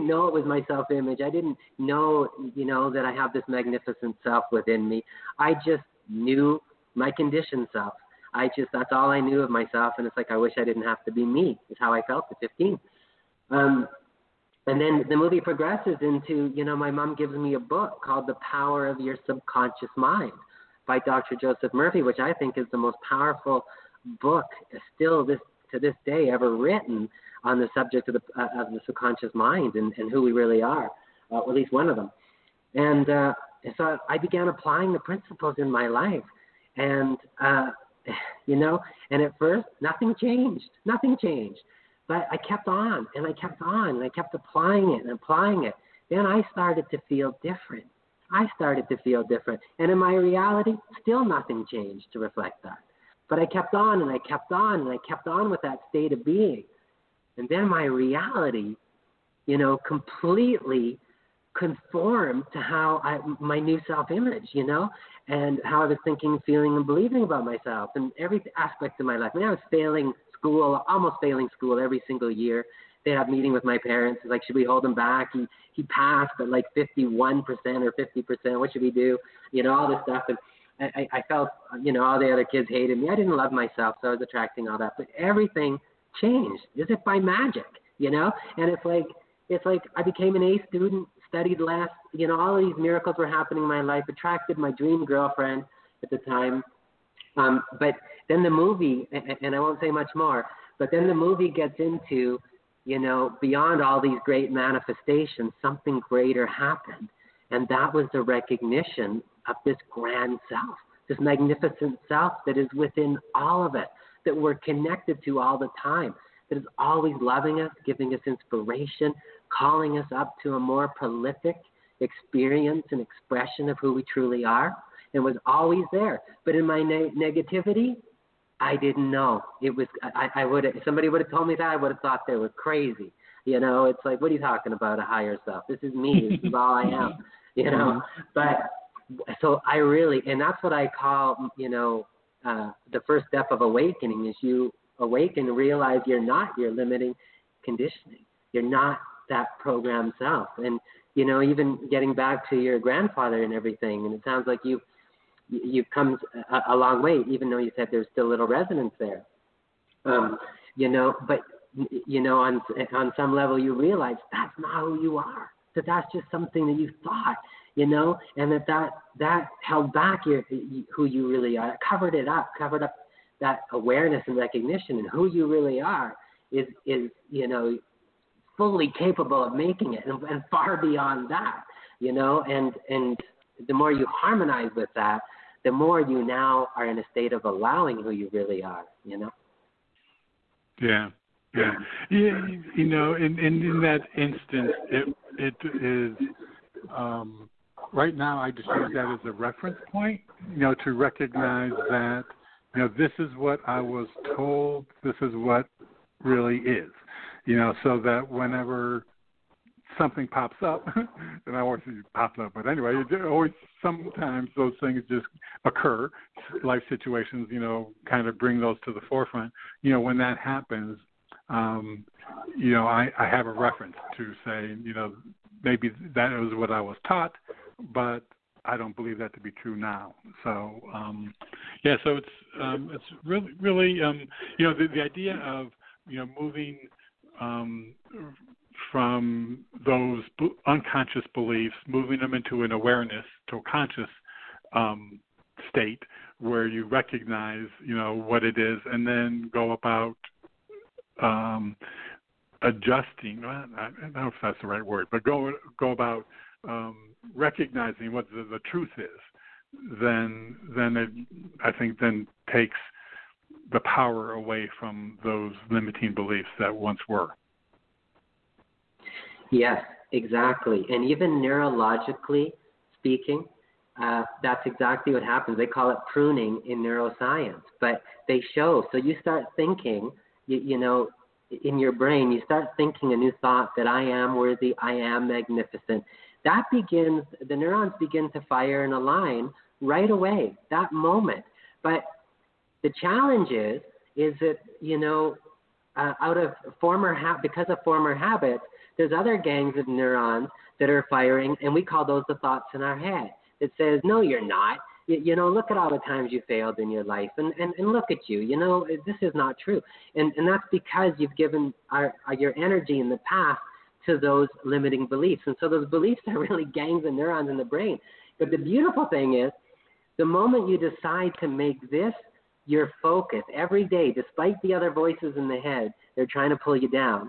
know it was my self-image. I didn't know, you know, that I have this magnificent self within me. I just knew my conditioned self. That's all I knew of myself. And it's like, I wish I didn't have to be me, is how I felt at 15. And then the movie progresses into, you know, my mom gives me a book called The Power of Your Subconscious Mind by Dr. Joseph Murphy, which I think is the most powerful book still to this day ever written on the subject of the subconscious mind and who we really are, or at least one of them. And so I began applying the principles in my life. And, you know, and at first nothing changed, but I kept on and I kept on and I kept applying it. Then I started to feel different. And in my reality, still nothing changed to reflect that. But I kept on and I kept on and I kept on with that state of being. And then my reality, you know, completely conformed to how my new self-image, you know, and how I was thinking, feeling, and believing about myself and every aspect of my life. I mean, I was almost failing school every single year. They'd have a meeting with my parents. It's like, should we hold him back? He passed at like 51% or 50%. What should we do? You know, all this stuff. And I felt, you know, all the other kids hated me. I didn't love myself, so I was attracting all that. But everything changed, as if by magic, you know? And it's like I became an A student, studied less, you know, all of these miracles were happening in my life, attracted my dream girlfriend at the time. But then the movie, and I won't say much more, but then the movie gets into, you know, beyond all these great manifestations, something greater happened. And that was the recognition of this grand self, this magnificent self that is within all of us, that we're connected to all the time, that is always loving us, giving us inspiration, calling us up to a more prolific experience and expression of who we truly are, and was always there. But in my negativity, I didn't know. It was, I would have, if somebody would have told me that, I would have thought they were crazy. You know, it's like, what are you talking about, a higher self? This is me. This is all I am, you know. But so I really, and that's what I call, you know, the first step of awakening is you awaken, realize you're not your limiting conditioning. You're not that programmed self. And, you know, even getting back to your grandfather and everything, and it sounds like you've come a long way, even though you said there's still little resonance there. You know, but, you know, on some level you realize that's not who you are, that that's just something that you thought, you know, and that held back who you really are, covered up that awareness and recognition, and who you really are is, you know, fully capable of making it and far beyond that, you know, and the more you harmonize with that, the more you now are in a state of allowing who you really are, you know? Yeah. You know, in that instance, it is, right now I just use that as a reference point, you know, to recognize that, you know, this is what I was told, this is what really is, you know, so that whenever something pops up, and I always say pops up, but anyway, sometimes those things just occur, life situations, you know, kind of bring those to the forefront. You know, when that happens, you know, I have a reference to say, you know, maybe that was what I was taught, but I don't believe that to be true now. So, so it's really, you know, the idea of, you know, moving from those unconscious beliefs, moving them into an awareness, to a conscious state where you recognize, you know, what it is, and then go about adjusting. I don't know if that's the right word, but go about recognizing what the truth is. Then I think takes the power away from those limiting beliefs that once were. Yes, exactly. And even neurologically speaking, that's exactly what happens. They call it pruning in neuroscience, but they show. So you start thinking, you know, in your brain, you start thinking a new thought that I am worthy, I am magnificent. That begins, the neurons begin to fire and align right away, that moment. But the challenge is that, you know, because of former habits, there's other gangs of neurons that are firing, and we call those the thoughts in our head. It says, no, you're not. You know, look at all the times you failed in your life, and look at you. You know, this is not true. And that's because you've given your energy in the past to those limiting beliefs. And so those beliefs are really gangs of neurons in the brain. But the beautiful thing is, the moment you decide to make this your focus every day, despite the other voices in the head, they're trying to pull you down.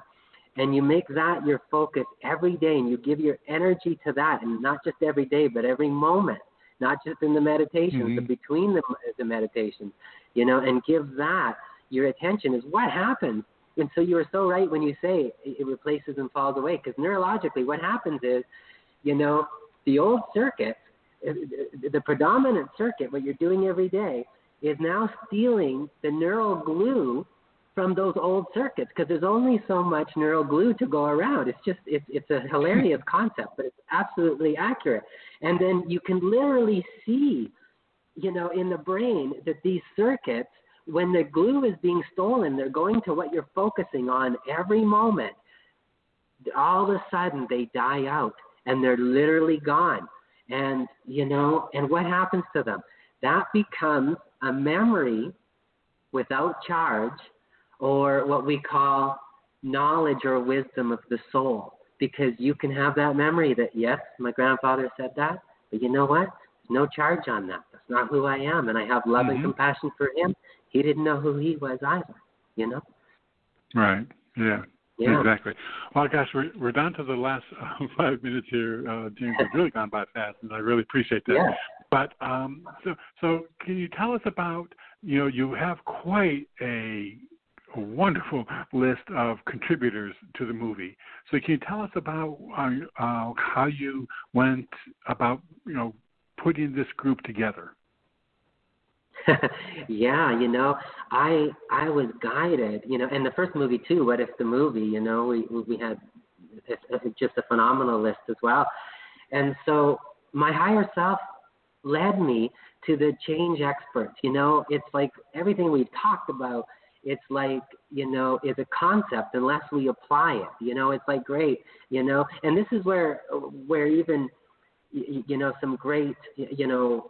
And you make that your focus every day, and you give your energy to that, and not just every day, but every moment, not just in the meditations, but between the meditations, you know, and give that your attention is what happens. And so you are so right when you say it replaces and falls away, because neurologically what happens is, you know, the old circuit, the predominant circuit, what you're doing every day, is now stealing the neural glue from those old circuits, because there's only so much neural glue to go around. It's just, it's a hilarious concept, but it's absolutely accurate. And then you can literally see, you know, in the brain that these circuits, when the glue is being stolen, they're going to what you're focusing on every moment. All of a sudden they die out and they're literally gone. And, you know, and what happens to them? That becomes a memory without charge, or what we call knowledge or wisdom of the soul, because you can have that memory that, yes, my grandfather said that, but you know what? There's no charge on that. That's not who I am, and I have love and compassion for him. He didn't know who he was either, you know? Right, yeah. Exactly. Well, gosh, we're down to the last 5 minutes here, James. It's really gone by fast, and I really appreciate that. Yeah. But so can you tell us about, you know, you have quite a wonderful list of contributors to the movie. So can you tell us about how you went about, you know, putting this group together? Yeah, you know, I was guided, you know, and the first movie too, What If the Movie, you know, we had just a phenomenal list as well. And so my higher self led me to the change experts. You know, it's like everything we've talked about, it's like, you know, is a concept unless we apply it. You know, it's like, great, you know, and this is where even, you know, some great, you know,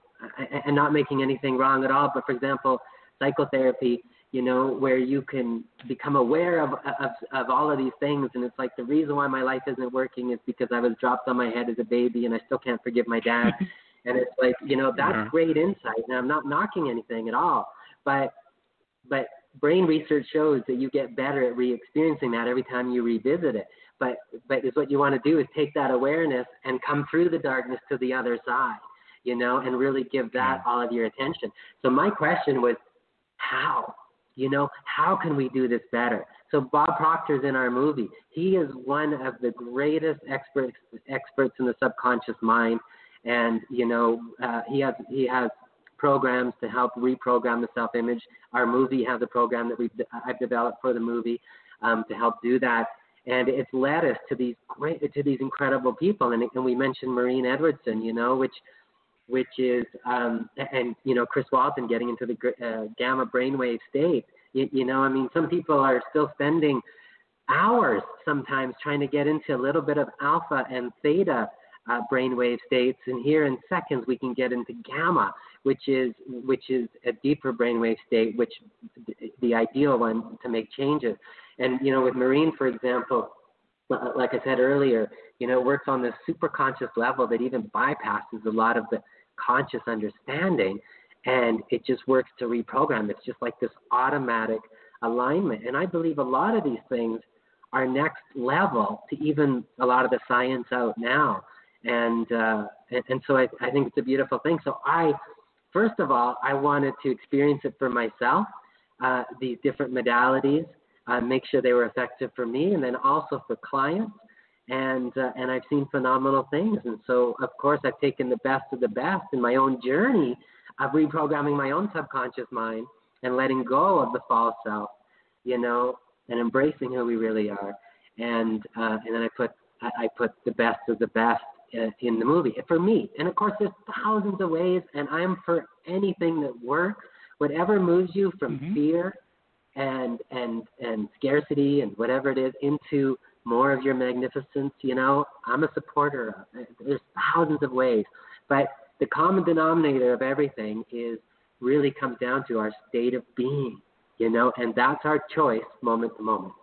and not making anything wrong at all, but for example, psychotherapy, you know, where you can become aware of all of these things. And it's like, the reason why my life isn't working is because I was dropped on my head as a baby and I still can't forgive my dad. And it's like, you know, that's great insight. And I'm not knocking anything at all, but brain research shows that you get better at re-experiencing that every time you revisit it. But is what you want to do is take that awareness and come through the darkness to the other side, you know, and really give that all of your attention. So my question was, how? You know, how can we do this better? So Bob Proctor's in our movie. He is one of the greatest experts in the subconscious mind. And, you know, he has programs to help reprogram the self-image. Our movie has a program that I've developed for the movie to help do that. And it's led us to these incredible people. And we mentioned Maureen Edwardson, you know, which is, and, you know, Chris Walton getting into the gamma brainwave state. You know, I mean, some people are still spending hours sometimes trying to get into a little bit of alpha and theta brainwave states, and here in seconds we can get into gamma, which is a deeper brainwave state, which the ideal one to make changes. And, you know, with Maureen, for example, like I said earlier, you know, works on this superconscious level that even bypasses a lot of the conscious understanding, and it just works to reprogram. It's just like this automatic alignment. And I believe a lot of these things are next level to even a lot of the science out now. And so I think it's a beautiful thing. So first of all, I wanted to experience it for myself, these different modalities, make sure they were effective for me, and then also for clients. And I've seen phenomenal things. And so, of course, I've taken the best of the best in my own journey of reprogramming my own subconscious mind and letting go of the false self, you know, and embracing who we really are. And then I put the best of the best in the movie for me. And of course, there's thousands of ways, and I'm for anything that works, whatever moves you from fear and scarcity and whatever it is into more of your magnificence. You know, I'm a supporter of it. There's thousands of ways, but the common denominator of everything is really comes down to our state of being, you know, and that's our choice moment to moment.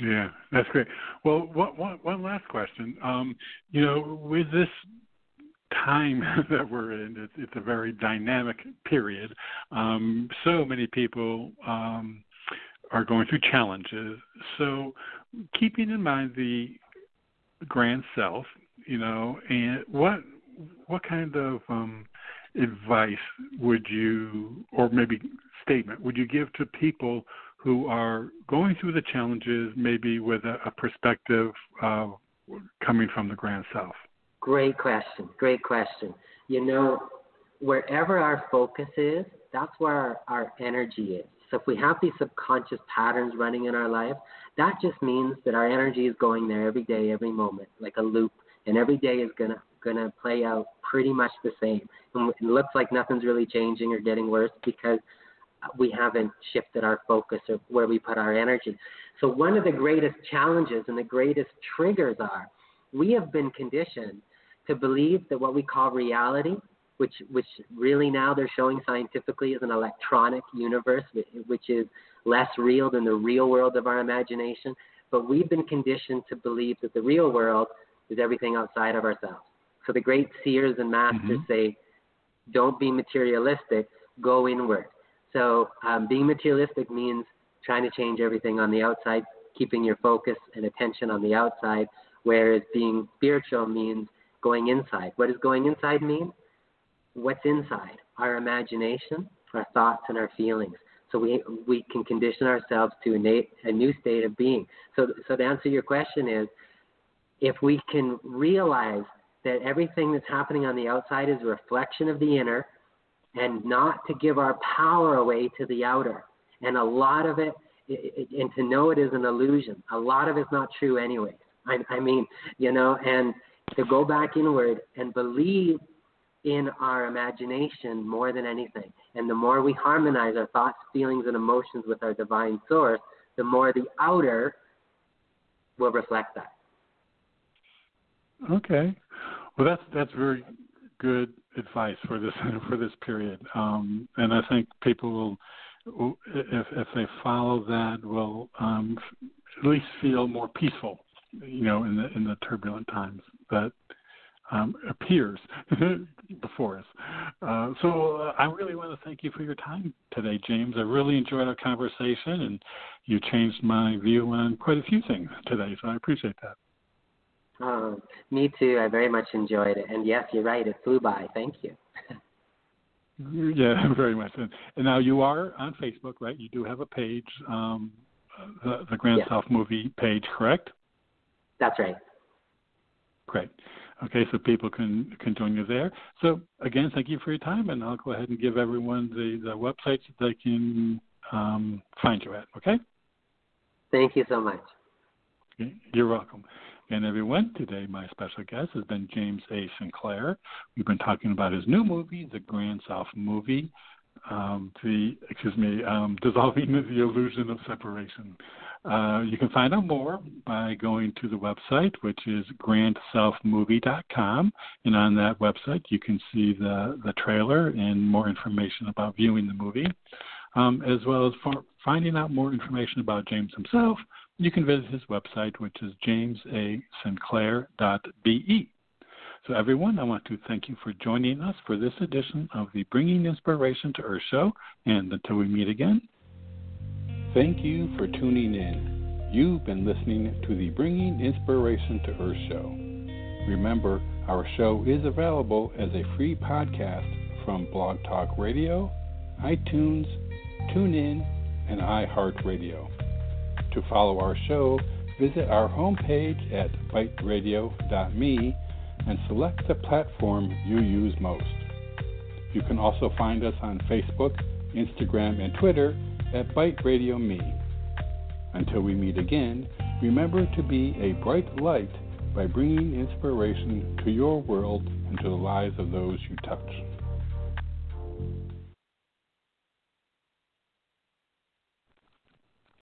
Yeah, that's great. Well, one last question. You know, with this time that we're in, it's a very dynamic period. So many people are going through challenges. So keeping in mind the grand self, you know, and what kind of advice would you, or maybe statement, would you give to people who are going through the challenges, maybe with a perspective coming from the grand self? Great question. You know, wherever our focus is, that's where our energy is. So if we have these subconscious patterns running in our life, that just means that our energy is going there every day, every moment, like a loop. And every day is gonna play out pretty much the same. And it looks like nothing's really changing or getting worse because we haven't shifted our focus or where we put our energy. So one of the greatest challenges and the greatest triggers are, we have been conditioned to believe that what we call reality, which really now they're showing scientifically is an electronic universe, which is less real than the real world of our imagination. But we've been conditioned to believe that the real world is everything outside of ourselves. So the great seers and masters say, don't be materialistic, go inward. So being materialistic means trying to change everything on the outside, keeping your focus and attention on the outside, whereas being spiritual means going inside. What does going inside mean? What's inside? Our imagination, our thoughts, and our feelings. So we can condition ourselves to a new state of being. So to answer your question is, if we can realize that everything that's happening on the outside is a reflection of the inner, and not to give our power away to the outer. And a lot of it, and to know it is an illusion. A lot of it's not true anyway. I mean, you know, and to go back inward and believe in our imagination more than anything. And the more we harmonize our thoughts, feelings, and emotions with our divine source, the more the outer will reflect that. Okay. Well, that's very good advice for this period. And I think people will, if they follow that, will at least feel more peaceful, you know, in the turbulent times that appears before us. So I really want to thank you for your time today, James. I really enjoyed our conversation, and you changed my view on quite a few things today, so I appreciate that. Oh, me too. I very much enjoyed it. And yes, you're right. It flew by. Thank you. Yeah, very much. And now you are on Facebook, right? You do have a page, the Grand Self Movie page, correct? That's right. Great. Okay, so people can join you there. So, again, thank you for your time, and I'll go ahead and give everyone the websites that they can find you at, okay? Thank you so much. You're welcome. And everyone, today my special guest has been James A. Sinclair. We've been talking about his new movie, The Grand Self Movie, Dissolving the Illusion of Separation. You can find out more by going to the website, which is grandselfmovie.com. And on that website, you can see the trailer and more information about viewing the movie. As well as for finding out more information about James himself, you can visit his website, which is jamesasinclair.be. So everyone, I want to thank you for joining us for this edition of the Bringing Inspiration to Earth show. And until we meet again, thank you for tuning in. You've been listening to the Bringing Inspiration to Earth show. Remember, our show is available as a free podcast from Blog Talk Radio, iTunes, TuneIn, and iHeartRadio. To follow our show, visit our homepage at BITEradio.me and select the platform you use most. You can also find us on Facebook, Instagram, and Twitter at BITERadioMe. Until we meet again, remember to be a bright light by bringing inspiration to your world and to the lives of those you touch.